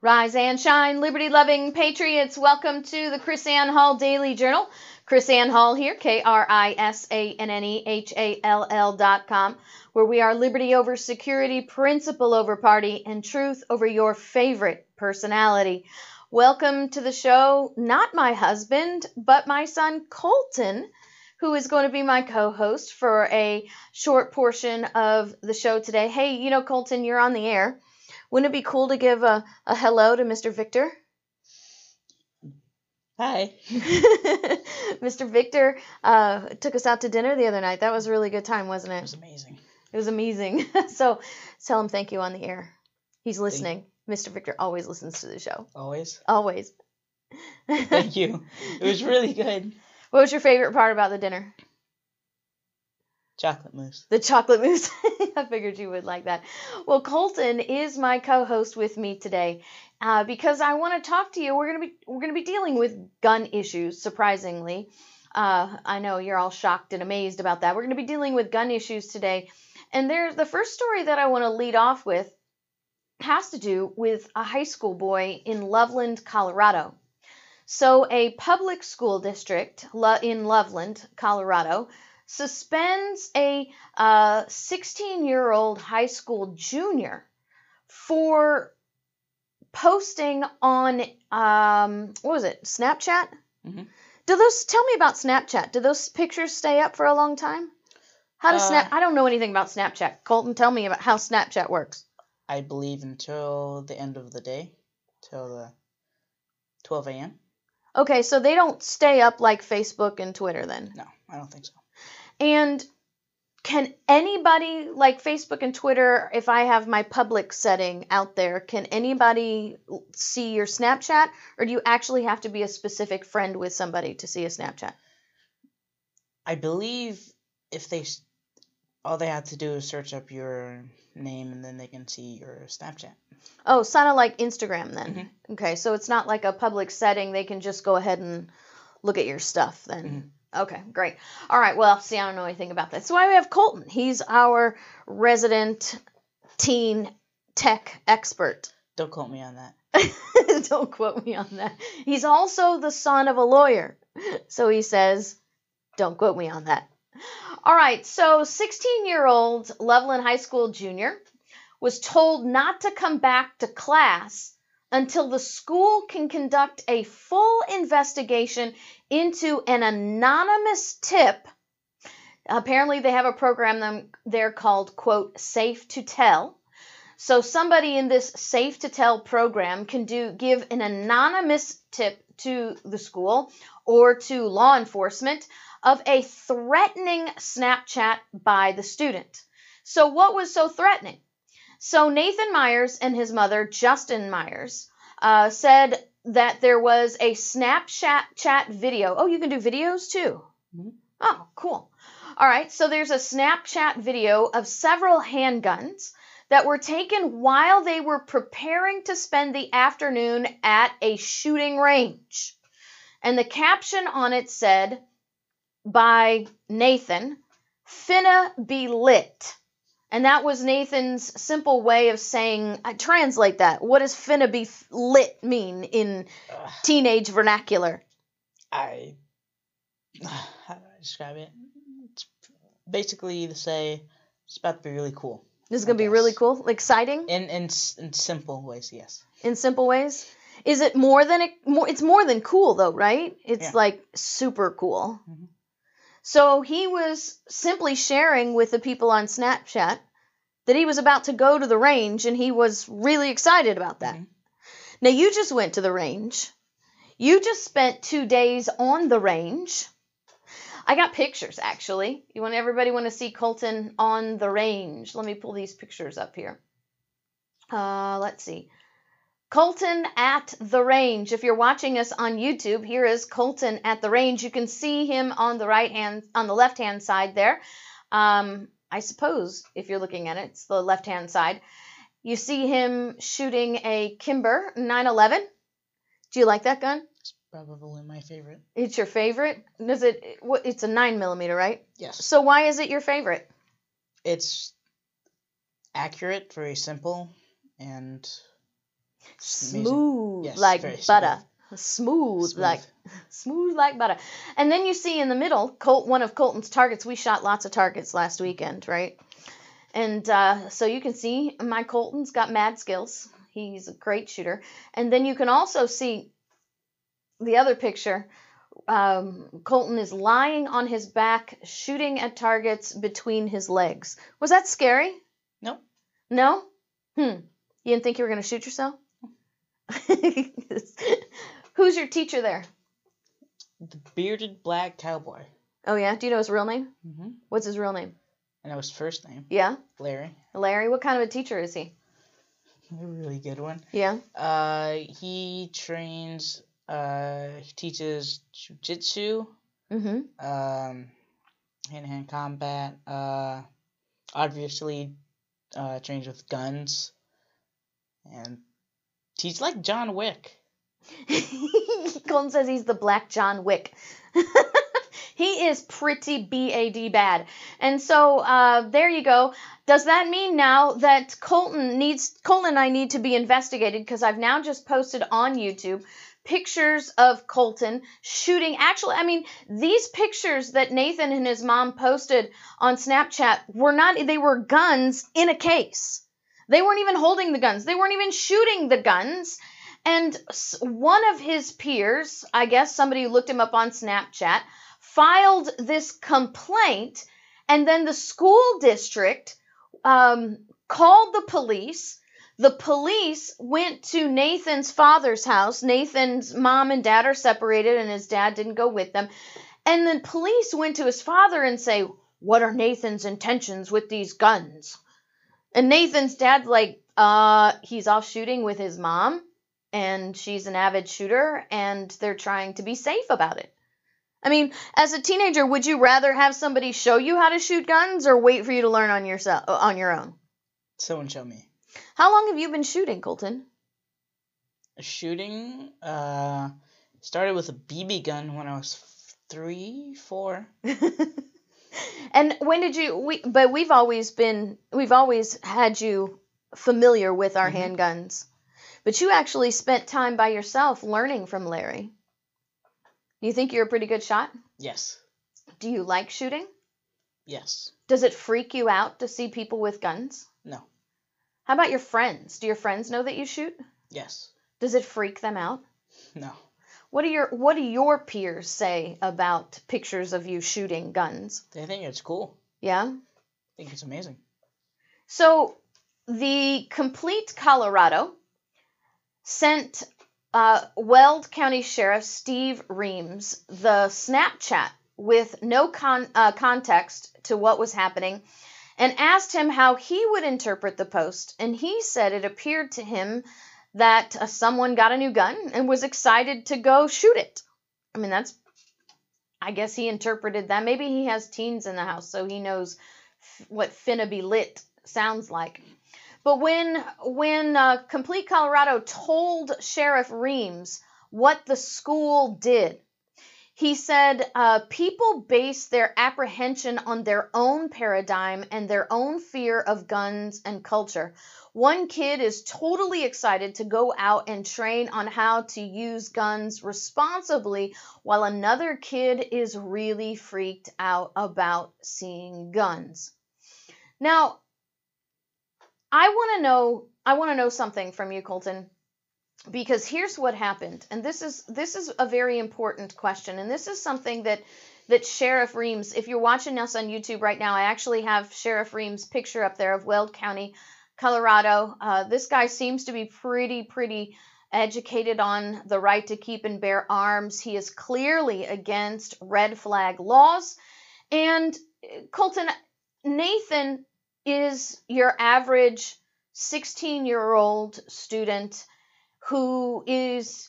Rise and shine, liberty-loving patriots. Welcome to the KrisAnne Hall Daily Journal. KrisAnne Hall here, KrisAnneHall.com, where we are liberty over security, principle over party, and truth over your favorite personality. Welcome to the show, not my husband, but my son Colton, who is going to be my co-host for a short portion of the show today. Hey, you know, Colton, you're on the air. Wouldn't it be cool to give a hello to Mr. Victor? Hi. Mr. Victor took us out to dinner the other night. That was a really good time, wasn't it? It was amazing. It was amazing. So tell him thank you on the air. He's listening. Mr. Victor always listens to the show. Always? Always. Thank you. It was really good. What was your favorite part about the dinner? Chocolate mousse. The chocolate mousse. I figured you would like that. Well, Colton is my co-host with me today because I want to talk to you. We're gonna be dealing with gun issues. Surprisingly, I know you're all shocked and amazed about that. We're gonna be dealing with gun issues today, and there's the first story that I want to lead off with has to do with a high school boy in Loveland, Colorado. So, a public school district in Loveland, Colorado, suspends a 16-year-old high school junior for posting on, Snapchat? Mm-hmm. Tell me about Snapchat. Do those pictures stay up for a long time? How does I don't know anything about Snapchat. Colton, tell me about how Snapchat works. I believe until the end of the day, till the 12 a.m. Okay, so they don't stay up like Facebook and Twitter then? No, I don't think so. And can anybody, like Facebook and Twitter, if I have my public setting out there, can anybody see your Snapchat? Or do you actually have to be a specific friend with somebody to see a Snapchat? I believe if all they have to do is search up your name and then they can see your Snapchat. Oh, sort of like Instagram then. Mm-hmm. Okay, so it's not like a public setting. They can just go ahead and look at your stuff then. Mm-hmm. Okay, great. All right, well, see, I don't know anything about that. That's why we have Colton. He's our resident teen tech expert. Don't quote me on that. Don't quote me on that. He's also the son of a lawyer. So he says, don't quote me on that. All right, so 16-year-old Loveland High School junior was told not to come back to class until the school can conduct a full investigation into an anonymous tip. Apparently, they have a program there called, quote, Safe to Tell. So somebody in this Safe to Tell program can give an anonymous tip to the school or to law enforcement of a threatening Snapchat by the student. So what was so threatening? So Nathan Myers and his mother, Justin Myers, said that there was a Snapchat chat video. Oh, you can do videos too. Mm-hmm. Oh, cool. All right. So there's a Snapchat video of several handguns that were taken while they were preparing to spend the afternoon at a shooting range. And the caption on it said, by Nathan, "Finna be lit." And that was Nathan's simple way of saying, translate that. What does finna be lit mean in teenage vernacular? How do I describe it? It's basically to say, it's about to be really cool. This is going to be really cool? Exciting? In simple ways, yes. In simple ways? Is it more than it's more than cool though, right? It's like super cool. Mm-hmm. So he was simply sharing with the people on Snapchat that he was about to go to the range, and he was really excited about that. Mm-hmm. Now, you just went to the range. You just spent 2 days on the range. I got pictures, actually. Everybody want to see Colton on the range? Let me pull these pictures up here. Let's see. Colton at the range. If you're watching us on YouTube, here is Colton at the range. You can see him on the left-hand side there. I suppose if you're looking at it, it's the left-hand side. You see him shooting a Kimber 911. Do you like that gun? It's probably my favorite. It's your favorite? It's a 9mm, right? Yes. So why is it your favorite? It's accurate, very simple, and smooth, yes, like butter. Smooth like butter. And then you see in the middle, one of Colton's targets. We shot lots of targets last weekend, right? And so you can see my Colton's got mad skills. He's a great shooter. And then you can also see the other picture. Colton is lying on his back, shooting at targets between his legs. Was that scary? No. No? You didn't think you were going to shoot yourself? Who's your teacher there? The bearded black cowboy. Oh, yeah? Do you know his real name? Mm-hmm. What's his real name? I know his first name. Yeah? Larry. Larry? What kind of a teacher is he? A really good one. Yeah? He trains, he teaches jiu-jitsu, mm-hmm. Hand-to-hand combat, obviously trains with guns, and he's like John Wick. Colton says he's the black John Wick. He is pretty bad. And so there you go. Does that mean now that Colton and I need to be investigated? Because I've now just posted on YouTube pictures of Colton shooting. Actually, I mean, these pictures that Nathan and his mom posted on Snapchat they were guns in a case. They weren't even holding the guns. They weren't even shooting the guns. And one of his peers, I guess somebody who looked him up on Snapchat, filed this complaint, and then the school district called the police. The police went to Nathan's father's house. Nathan's mom and dad are separated, and his dad didn't go with them. And the police went to his father and say, "What are Nathan's intentions with these guns?" And Nathan's dad's like, he's off shooting with his mom, and she's an avid shooter, and they're trying to be safe about it. I mean, as a teenager, would you rather have somebody show you how to shoot guns or wait for you to learn on your own? Someone show me. How long have you been shooting, Colton? Shooting? Started with a BB gun when I was 3, 4. And when did you... We've always had you familiar with our mm-hmm. handguns. But you actually spent time by yourself learning from Larry. Do you think you're a pretty good shot? Yes. Do you like shooting? Yes. Does it freak you out to see people with guns? No. How about your friends? Do your friends know that you shoot? Yes. Does it freak them out? No. What do your peers say about pictures of you shooting guns? They think it's cool. Yeah? I think it's amazing. So, the Complete Colorado sent... Weld County Sheriff Steve Reams the Snapchat with no context to what was happening and asked him how he would interpret the post. And he said it appeared to him that someone got a new gun and was excited to go shoot it. I mean, I guess he interpreted that. Maybe he has teens in the house, so he knows what finna be lit sounds like. But when Complete Colorado told Sheriff Reams what the school did, he said people base their apprehension on their own paradigm and their own fear of guns and culture. One kid is totally excited to go out and train on how to use guns responsibly, while another kid is really freaked out about seeing guns. Now, I want to know something from you, Colton. Because here's what happened, and this is a very important question, and this is something that Sheriff Reams, if you're watching us on YouTube right now, I actually have Sheriff Reams' picture up there of Weld County, Colorado. This guy seems to be pretty educated on the right to keep and bear arms. He is clearly against red flag laws. And Colton, Nathan is your average 16-year-old student who is,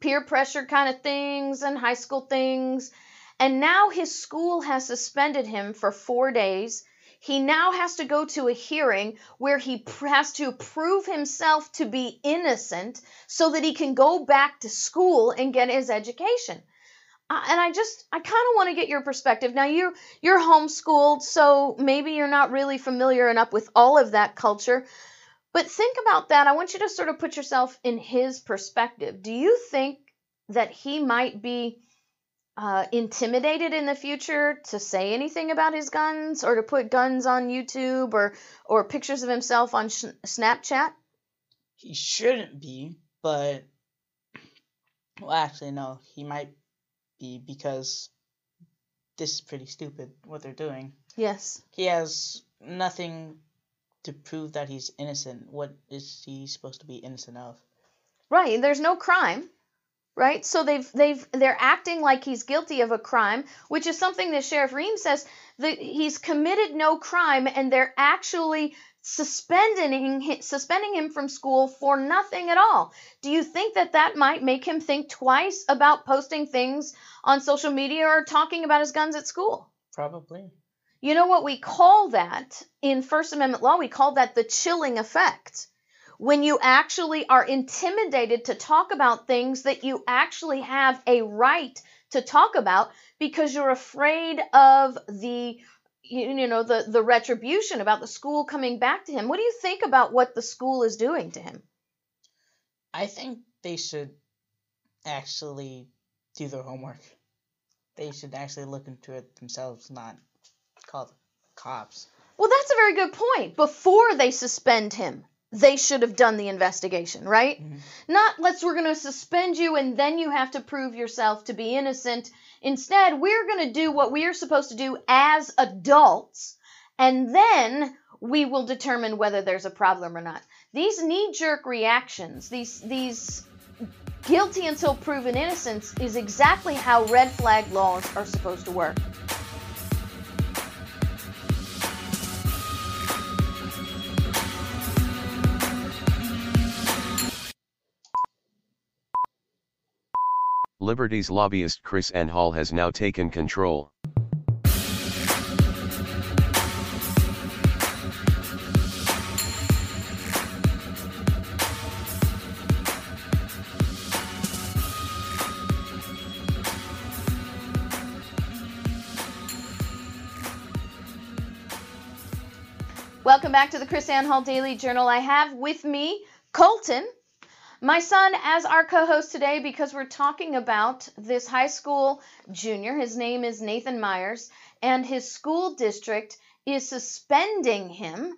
peer pressure kind of things and high school things. And now his school has suspended him for 4 days. He now has to go to a hearing where he has to prove himself to be innocent so that he can go back to school and get his education. And I kind of want to get your perspective. Now, you're homeschooled, so maybe you're not really familiar enough with all of that culture. But think about that. I want you to sort of put yourself in his perspective. Do you think that he might be intimidated in the future to say anything about his guns or to put guns on YouTube or pictures of himself on Snapchat? He shouldn't be, but well, actually, no, he might be because this is pretty stupid what they're doing. Yes. He has nothing to prove that he's innocent. What is he supposed to be innocent of? Right, there's no crime, right? So they're acting like he's guilty of a crime, which is something that Sheriff Reams says that he's committed no crime, and they're actually suspending him from school for nothing at all. Do you think that might make him think twice about posting things on social media or talking about his guns at school? Probably. You know what we call that in First Amendment law? We call that the chilling effect. When you actually are intimidated to talk about things that you actually have a right to talk about because you're afraid of the retribution, about the school coming back to him. What do you think about what the school is doing to him? I think they should actually do their homework. They should actually look into it themselves, not call the cops. Well, that's a very good point. Before they suspend him, they should have done the investigation, right? Mm-hmm. Not we're going to suspend you and then you have to prove yourself to be innocent. Instead, we're going to do what we are supposed to do as adults, and then we will determine whether there's a problem or not. These knee-jerk reactions, these guilty until proven innocence, is exactly how red flag laws are supposed to work. Liberty's lobbyist KrisAnne Hall has now taken control. Welcome back to the KrisAnne Hall Daily Journal. I have with me Colton, my son, as our co-host today, because we're talking about this high school junior. His name is Nathan Myers, and his school district is suspending him,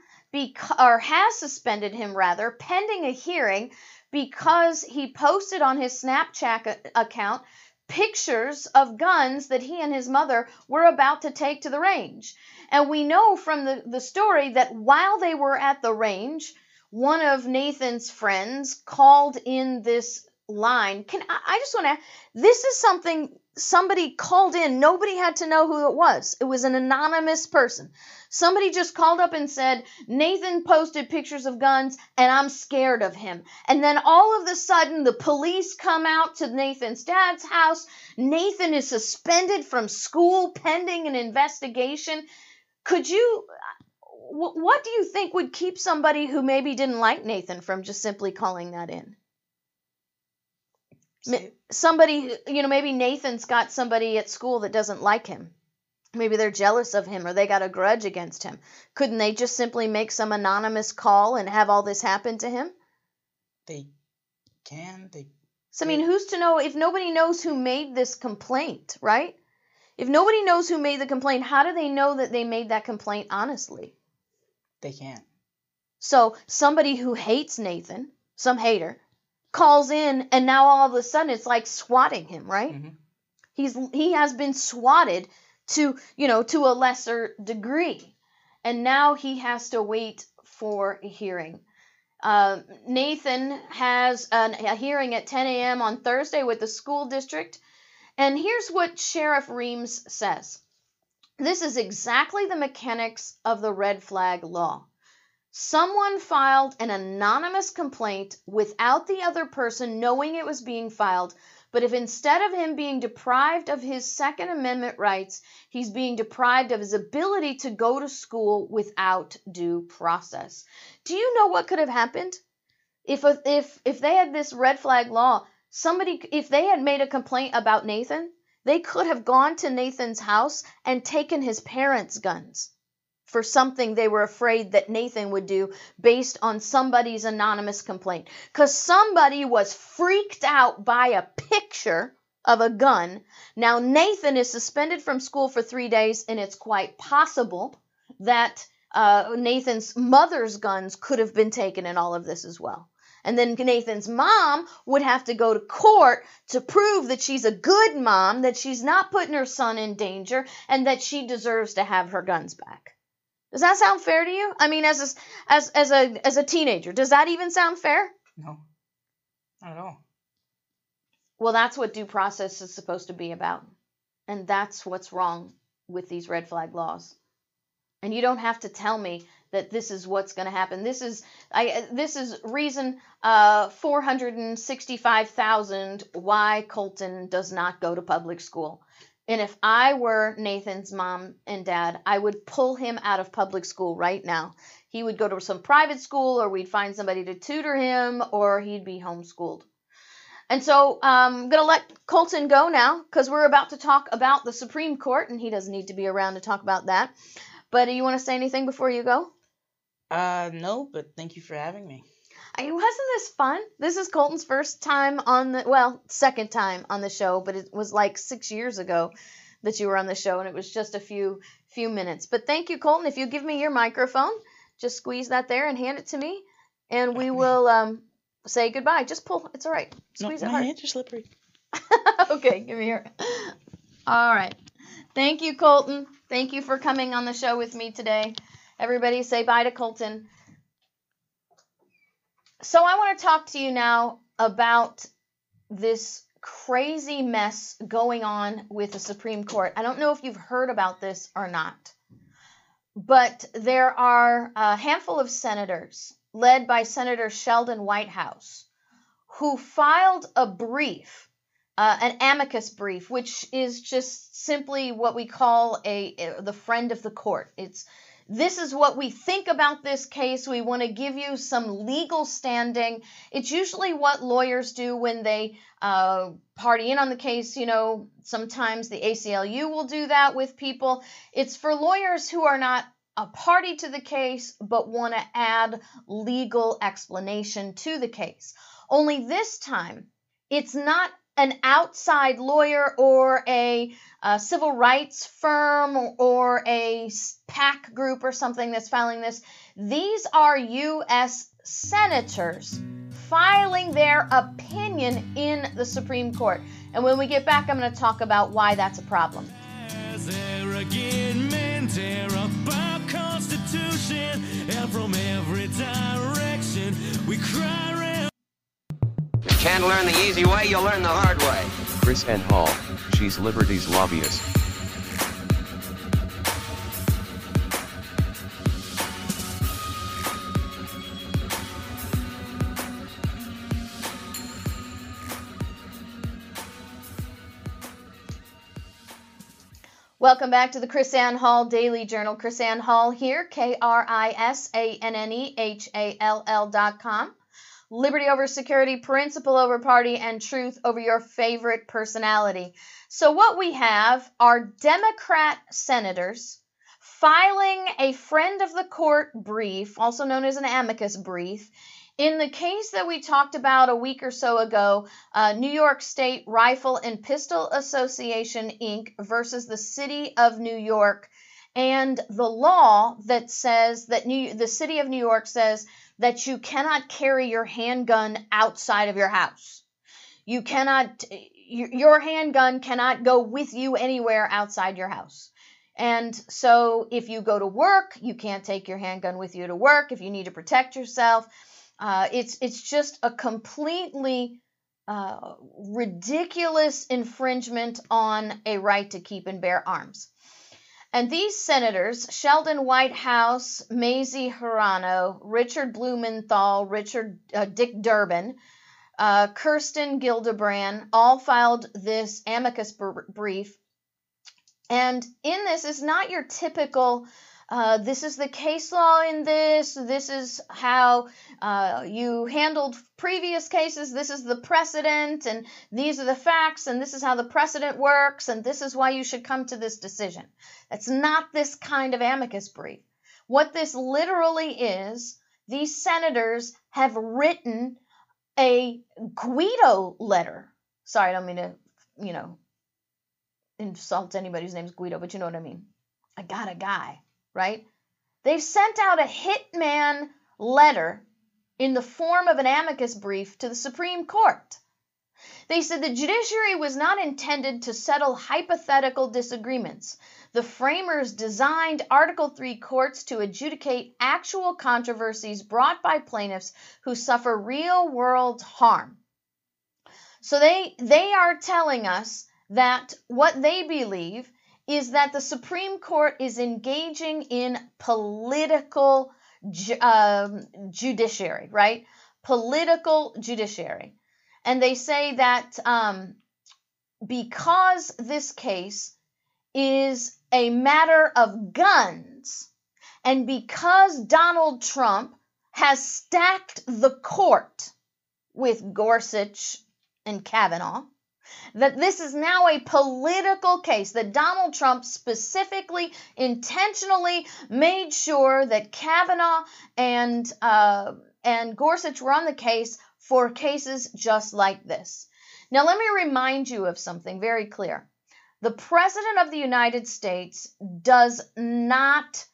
or has suspended him rather, pending a hearing because he posted on his Snapchat account pictures of guns that he and his mother were about to take to the range. And we know from the story that while they were at the range, one of Nathan's friends called in this line. I just want to ask, this is something somebody called in. Nobody had to know who it was. It was an anonymous person. Somebody just called up and said, Nathan posted pictures of guns and I'm scared of him. And then all of a sudden the police come out to Nathan's dad's house. Nathan is suspended from school pending an investigation. What do you think would keep somebody who maybe didn't like Nathan from just simply calling that in? Somebody, maybe Nathan's got somebody at school that doesn't like him. Maybe they're jealous of him or they got a grudge against him. Couldn't they just simply make some anonymous call and have all this happen to him? They can. So, I mean, who's to know if nobody knows who made this complaint, right? If nobody knows who made the complaint, how do they know that they made that complaint honestly? They can't. So somebody who hates Nathan, some hater, calls in, and now all of a sudden it's like swatting him, right? Mm-hmm. He has been swatted to, you know, to a lesser degree, and now he has to wait for a hearing. Nathan has a hearing at 10 a.m. on Thursday with the school district, and here's what Sheriff Reams says. This is exactly the mechanics of the red flag law. Someone filed an anonymous complaint without the other person knowing it was being filed, but if instead of him being deprived of his Second Amendment rights, he's being deprived of his ability to go to school without due process. Do you know what could have happened? If they had this red flag law, if they had made a complaint about Nathan, they could have gone to Nathan's house and taken his parents' guns for something they were afraid that Nathan would do based on somebody's anonymous complaint. Because somebody was freaked out by a picture of a gun. Now Nathan is suspended from school for 3 days, and it's quite possible that Nathan's mother's guns could have been taken in all of this as well. And then Nathan's mom would have to go to court to prove that she's a good mom, that she's not putting her son in danger, and that she deserves to have her guns back. Does that sound fair to you? I mean, as a teenager, does that even sound fair? No, not at all. Well, that's what due process is supposed to be about. And that's what's wrong with these red flag laws. And you don't have to tell me that this is what's going to happen. This is reason 465,000 why Colton does not go to public school. And if I were Nathan's mom and dad, I would pull him out of public school right now. He would go to some private school, or we'd find somebody to tutor him, or he'd be homeschooled. And so I'm going to let Colton go now, because we're about to talk about the Supreme Court, and he doesn't need to be around to talk about that. But do you want to say anything before you go? No, but thank you for having me. Wasn't this fun? This is Colton's first time on the, well, second time on the show, but it was like 6 years ago that you were on the show, and it was just a few minutes. But thank you, Colton. If you give me your microphone, just squeeze that there and hand it to me, and we will say goodbye. Just pull. It's all right. Squeeze it hard. My hands are slippery. Okay, give me your. All right. Thank you, Colton. Thank you for coming on the show with me today. Everybody say bye to Colton. So I want to talk to you now about this crazy mess going on with the Supreme Court. I don't know if you've heard about this or not, but there are a handful of senators, led by Senator Sheldon Whitehouse, who filed a brief, an amicus brief, which is just simply what we call the friend of the court. This is what we think about this case. We want to give you some legal standing. It's usually what lawyers do when they party in on the case. You know, sometimes the ACLU will do that with people. It's for lawyers who are not a party to the case but want to add legal explanation to the case. Only this time, it's not an outside lawyer or a civil rights firm or a PAC group or something that's filing this. These are U.S. senators filing their opinion in the Supreme Court. And when we get back, I'm going to talk about why that's a problem. Can't learn the easy way, you'll learn the hard way. KrisAnne Hall, she's Liberty's lobbyist. Welcome back to the KrisAnne Hall Daily Journal. KrisAnne Hall here, KrisAnnehall.com. Liberty over security, principle over party, and truth over your favorite personality. So what we have are Democrat senators filing a friend of the court brief, also known as an amicus brief, in the case that we talked about a week or so ago, New York State Rifle and Pistol Association Inc. versus the City of New York, and the law that says that the City of New York says that you cannot carry your handgun outside of your house. You cannot, your handgun cannot go with you anywhere outside your house. And so if you go to work, you can't take your handgun with you to work if you need to protect yourself. It's just a completely ridiculous infringement on a right to keep and bear arms. And these senators, Sheldon Whitehouse, Mazie Hirono, Richard Blumenthal, Dick Durbin, Kirsten Gillibrand, all filed this amicus brief. And in this is not your typical, this is the case law in this, this is how you handled previous cases, this is the precedent, and these are the facts, and this is how the precedent works, and this is why you should come to this decision. That's not this kind of amicus brief. What this literally is, these senators have written a Guido letter. Sorry, I don't mean to, you know, insult anybody's name's Guido, but you know what I mean. I got a guy, right? They've sent out a hitman letter in the form of an amicus brief to the Supreme Court. They said the judiciary was not intended to settle hypothetical disagreements. The framers designed Article III courts to adjudicate actual controversies brought by plaintiffs who suffer real-world harm. So they are telling us that what they believe is that the Supreme Court is engaging in political judiciary, right? Political judiciary. And they say that because this case is a matter of guns, and because Donald Trump has stacked the court with Gorsuch and Kavanaugh, that this is now a political case, that Donald Trump specifically, intentionally made sure that Kavanaugh and Gorsuch were on the case for cases just like this. Now, let me remind you of something very clear. The President of the United States does not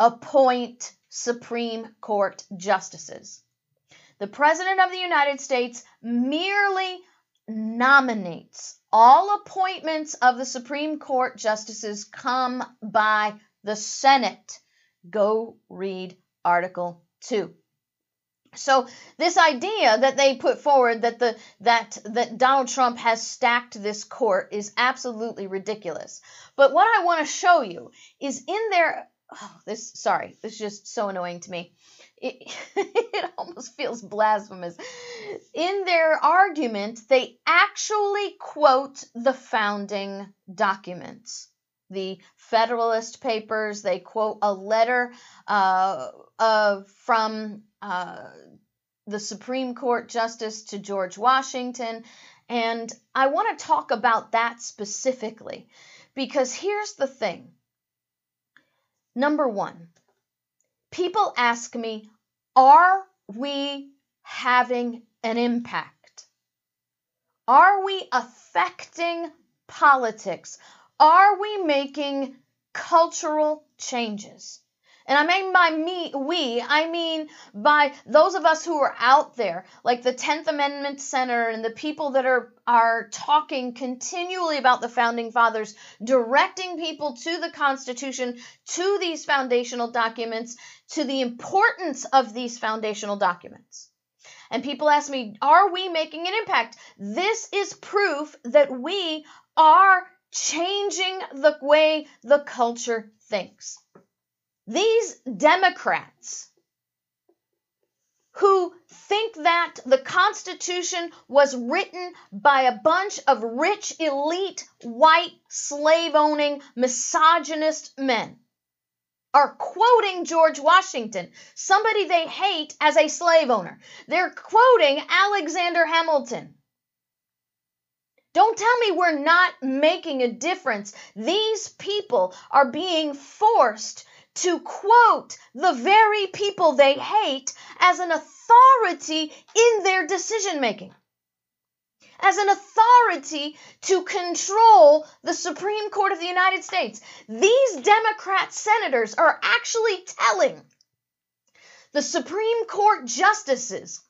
appoint Supreme Court justices. The President of the United States merely nominates. All appointments of the Supreme Court justices come by the Senate. Go read Article 2. So this idea that they put forward that that Donald Trump has stacked this court is absolutely ridiculous. But what I want to show you is in their this is just so annoying to me. It almost feels blasphemous. In their argument, they actually quote the founding documents, the Federalist Papers. They quote a letter from the Supreme Court Justice to George Washington. And I want to talk about that specifically, because here's the thing. Number one, people ask me, are we having an impact? Are we affecting politics? Are we making cultural changes? And I mean by I mean by those of us who are out there, like the 10th Amendment Center and the people that are talking continually about the Founding Fathers, directing people to the Constitution, to these foundational documents, to the importance of these foundational documents. And people ask me, are we making an impact? This is proof that we are changing the way the culture thinks. These Democrats who think that the Constitution was written by a bunch of rich, elite, white, slave-owning, misogynist men are quoting George Washington, somebody they hate as a slave owner. They're quoting Alexander Hamilton. Don't tell me we're not making a difference. These people are being forced to quote the very people they hate as an authority in their decision-making, as an authority to control the Supreme Court of the United States. These Democrat senators are actually telling the Supreme Court justices.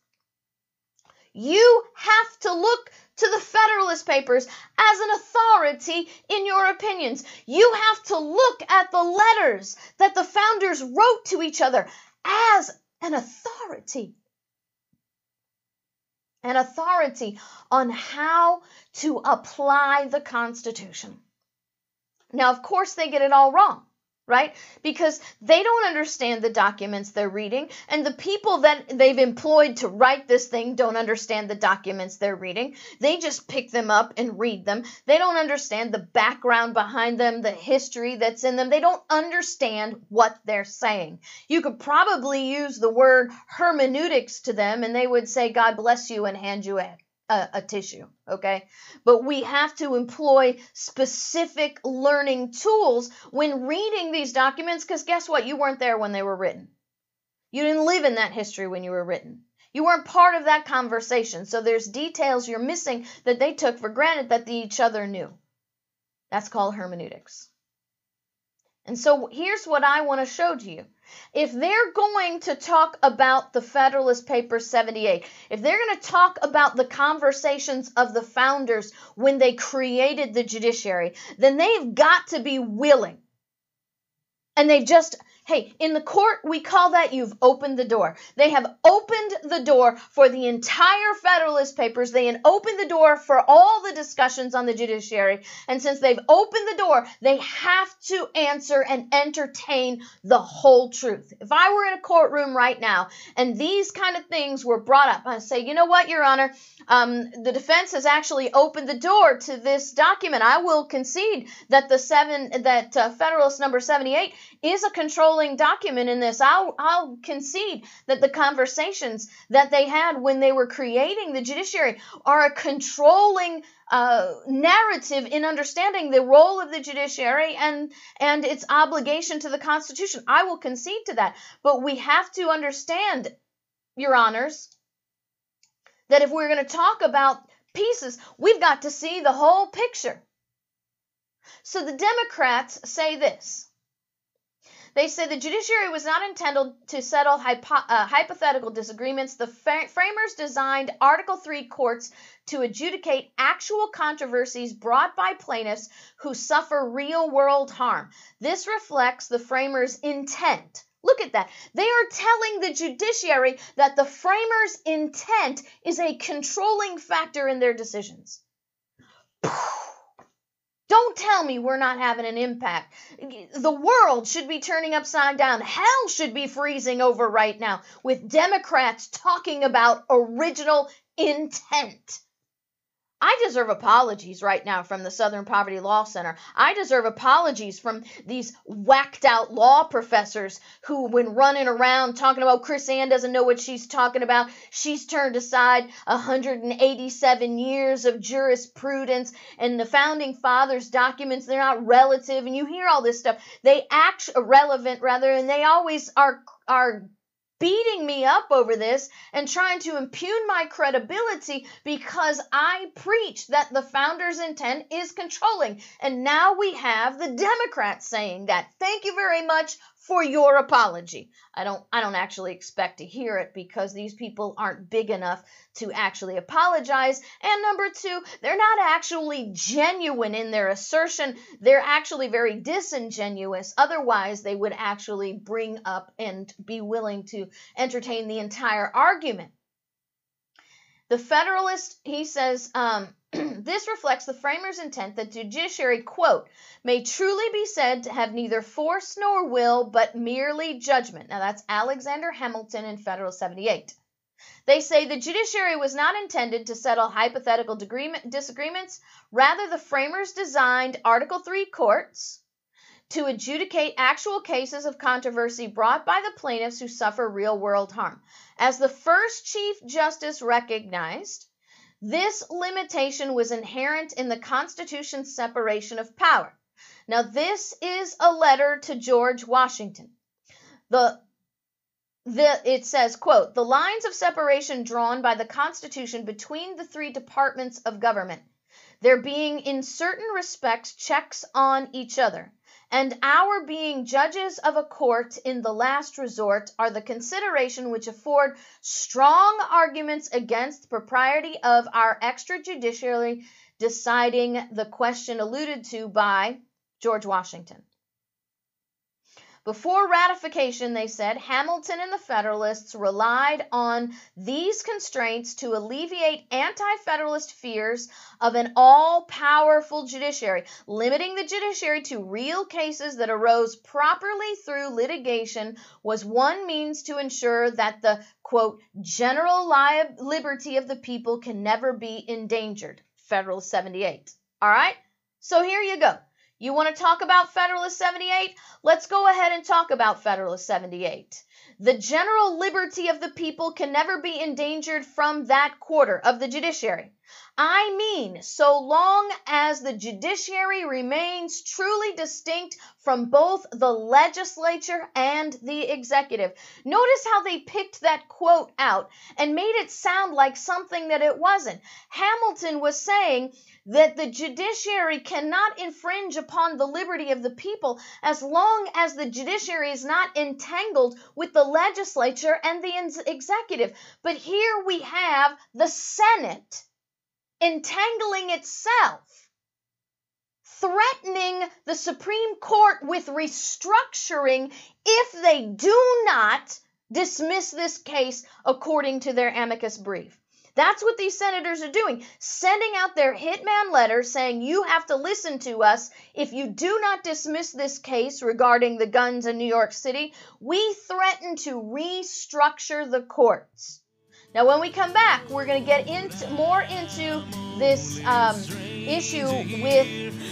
You have to look to the Federalist Papers as an authority in your opinions. You have to look at the letters that the founders wrote to each other as an authority. An authority on how to apply the Constitution. Now, of course, they get it all wrong, right? Because they don't understand the documents they're reading, and the people that they've employed to write this thing don't understand the documents they're reading. They just pick them up and read them. They don't understand the background behind them, the history that's in them. They don't understand what they're saying. You could probably use the word hermeneutics to them, and they would say, God bless you, and hand you a tissue, okay? But we have to employ specific learning tools when reading these documents, because guess what? You weren't there when they were written. You didn't live in that history when you were written. You weren't part of that conversation. So there's details you're missing that they took for granted that each other knew. That's called hermeneutics. And so here's what I want to show to you. If they're going to talk about the Federalist Papers 78, if they're going to talk about the conversations of the founders when they created the judiciary, then they've got to be willing. And they've just, hey, in the court, we call that you've opened the door. They have opened the door for the entire Federalist Papers. They have opened the door for all the discussions on the judiciary. And since they've opened the door, they have to answer and entertain the whole truth. If I were in a courtroom right now and these kind of things were brought up, I'd say, you know what, Your Honor, the defense has actually opened the door to this document. I will concede that Federalist number 78 is a controlling document in this. I'll concede that the conversations that they had when they were creating the judiciary are a controlling narrative in understanding the role of the judiciary and its obligation to the Constitution. I will concede to that. But we have to understand, Your Honors, that if we're going to talk about pieces, we've got to see the whole picture. So the Democrats say this. They say the judiciary was not intended to settle hypothetical disagreements. The framers designed Article III courts to adjudicate actual controversies brought by plaintiffs who suffer real-world harm. This reflects the framers' intent. Look at that. They are telling the judiciary that the framers' intent is a controlling factor in their decisions. Don't tell me we're not having an impact. The world should be turning upside down. Hell should be freezing over right now with Democrats talking about original intent. I deserve apologies right now from the Southern Poverty Law Center. I deserve apologies from these whacked out law professors who, when running around talking about KrisAnne doesn't know what she's talking about, she's turned aside 187 years of jurisprudence and the Founding Fathers documents, they're not relative, and you hear all this stuff. They act irrelevant, rather, and they always are beating me up over this and trying to impugn my credibility because I preach that the founders' intent is controlling. And now we have the Democrats saying that. Thank you very much for your apology. I don't actually expect to hear it because these people aren't big enough to actually apologize. And number two, they're not actually genuine in their assertion. They're actually very disingenuous. Otherwise, they would actually bring up and be willing to entertain the entire argument. The Federalist, he says, this reflects the framers' intent that judiciary, quote, may truly be said to have neither force nor will, but merely judgment. Now, that's Alexander Hamilton in Federalist 78. They say the judiciary was not intended to settle hypothetical disagreements. Rather, the framers designed Article III courts to adjudicate actual cases of controversy brought by the plaintiffs who suffer real-world harm. As the first Chief Justice recognized, this limitation was inherent in the Constitution's separation of power. Now, this is a letter to George Washington. It says, quote, the lines of separation drawn by the Constitution between the three departments of government, there being in certain respects checks on each other, and our being judges of a court in the last resort are the consideration which afford strong arguments against the propriety of our extrajudicially deciding the question alluded to by George Washington. Before ratification, they said, Hamilton and the Federalists relied on these constraints to alleviate anti-Federalist fears of an all-powerful judiciary, limiting the judiciary to real cases that arose properly through litigation was one means to ensure that the, quote, general liberty of the people can never be endangered, Federalist 78. All right, so here you go. You want to talk about Federalist 78? Let's go ahead and talk about Federalist 78. The general liberty of the people can never be endangered from that quarter of the judiciary. I mean, so long as the judiciary remains truly distinct from both the legislature and the executive. Notice how they picked that quote out and made it sound like something that it wasn't. Hamilton was saying that the judiciary cannot infringe upon the liberty of the people as long as the judiciary is not entangled with the legislature and the executive. But here we have the Senate entangling itself, threatening the Supreme Court with restructuring if they do not dismiss this case according to their amicus brief. That's what these senators are doing, sending out their hitman letter saying you have to listen to us. If you do not dismiss this case regarding the guns in New York City, we threaten to restructure the courts. Now, when we come back, we're going to get into more into this issue with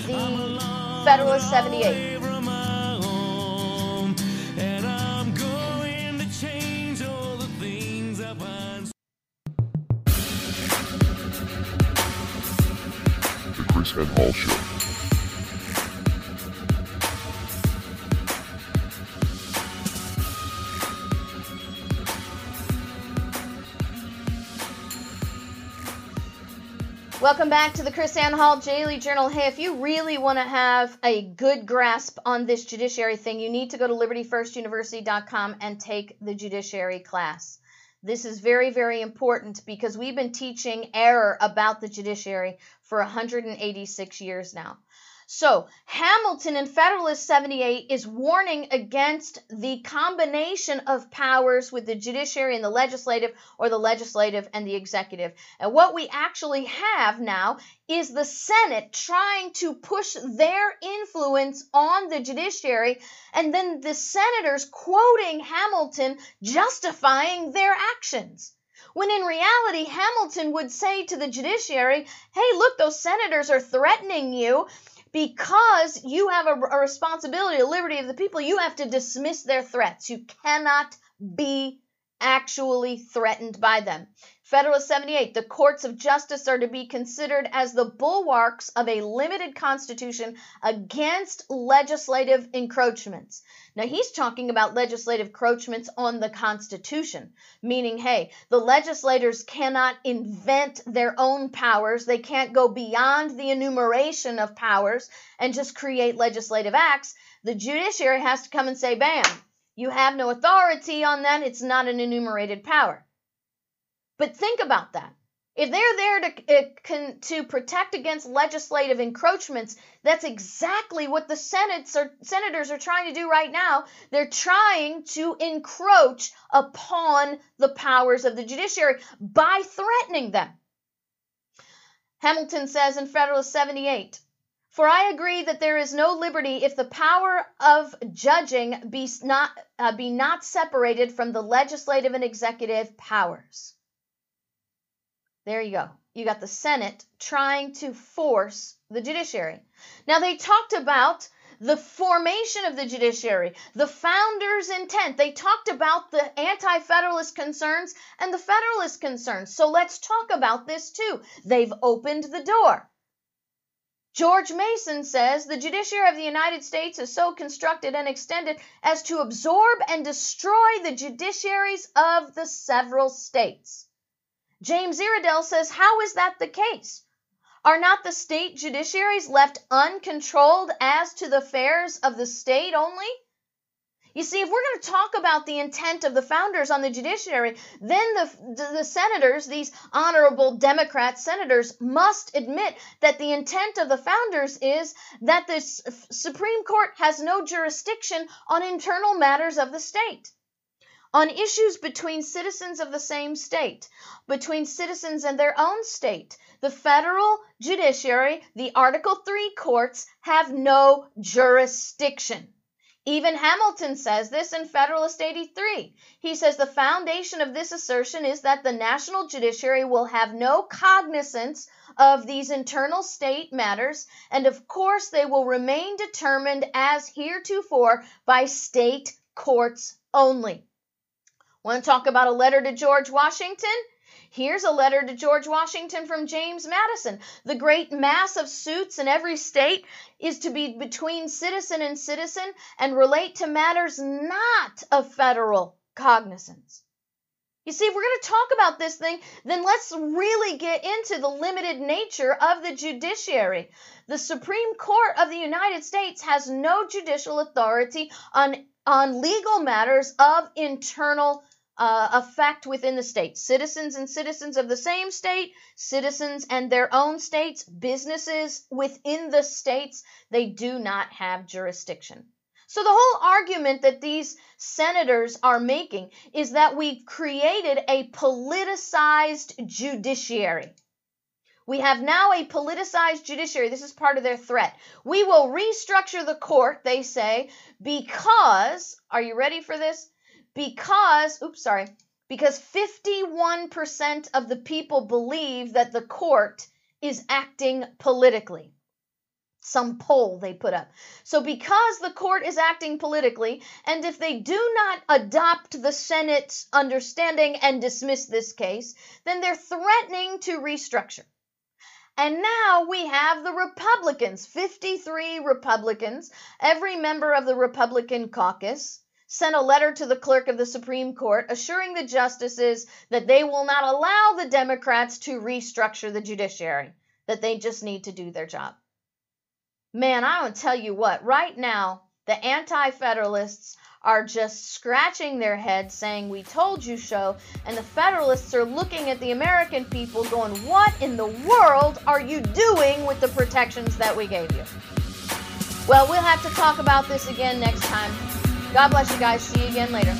the Federalist 78. The KrisAnne Hall Show. Welcome back to the KrisAnne Hall Daily Journal. Hey, if you really want to have a good grasp on this judiciary thing, you need to go to libertyfirstuniversity.com and take the judiciary class. This is very, very important because we've been teaching error about the judiciary for 186 years now. So Hamilton in Federalist 78 is warning against the combination of powers with the judiciary and the legislative, or the legislative and the executive. And what we actually have now is the Senate trying to push their influence on the judiciary, and then the senators quoting Hamilton justifying their actions. When in reality, Hamilton would say to the judiciary, hey, look, those senators are threatening you. Because you have a responsibility, a liberty of the people, you have to dismiss their threats. You cannot be actually threatened by them. Federalist 78, the courts of justice are to be considered as the bulwarks of a limited constitution against legislative encroachments. Now, he's talking about legislative encroachments on the Constitution, meaning, hey, the legislators cannot invent their own powers. They can't go beyond the enumeration of powers and just create legislative acts. The judiciary has to come and say, bam, you have no authority on that. It's not an enumerated power. But think about that. If they're there to protect against legislative encroachments, that's exactly what the senators are trying to do right now. They're trying to encroach upon the powers of the judiciary by threatening them. Hamilton says in Federalist 78, for I agree that there is no liberty if the power of judging be not separated from the legislative and executive powers. There you go. You got the Senate trying to force the judiciary. Now, they talked about the formation of the judiciary, the founders' intent. They talked about the anti-federalist concerns and the federalist concerns. So let's talk about this, too. They've opened the door. George Mason says the judiciary of the United States is so constructed and extended as to absorb and destroy the judiciaries of the several states. James Iredell says, how is that the case? Are not the state judiciaries left uncontrolled as to the affairs of the state only? You see, if we're going to talk about the intent of the founders on the judiciary, then the senators, these honorable Democrat senators, must admit that the intent of the founders is that the Supreme Court has no jurisdiction on internal matters of the state, on issues between citizens of the same state, between citizens and their own state. The federal judiciary, the Article III courts, have no jurisdiction. Even Hamilton says this in Federalist 83. He says the foundation of this assertion is that the national judiciary will have no cognizance of these internal state matters, and of course they will remain determined as heretofore by state courts only. Want to talk about a letter to George Washington? Here's a letter to George Washington from James Madison. The great mass of suits in every state is to be between citizen and citizen and relate to matters not of federal cognizance. You see, if we're going to talk about this thing, then let's really get into the limited nature of the judiciary. The Supreme Court of the United States has no judicial authority on legal matters of internal effect within the state. Citizens and citizens of the same state, citizens and their own states, businesses within the states, they do not have jurisdiction. So the whole argument that these senators are making is that we've created a politicized judiciary. We have now a politicized judiciary. This is part of their threat. We will restructure the court, they say, because, are you ready for this? Because 51% of the people believe that the court is acting politically. Some poll they put up. So because the court is acting politically, and if they do not adopt the Senate's understanding and dismiss this case, then they're threatening to restructure. And now we have the Republicans, 53 Republicans, every member of the Republican caucus, sent a letter to the clerk of the Supreme Court assuring the justices that they will not allow the Democrats to restructure the judiciary, that they just need to do their job. Man, I will tell you what, right now, the anti-federalists are just scratching their heads saying, we told you so, and the federalists are looking at the American people going, what in the world are you doing with the protections that we gave you? Well, we'll have to talk about this again next time. God bless you guys. See you again later.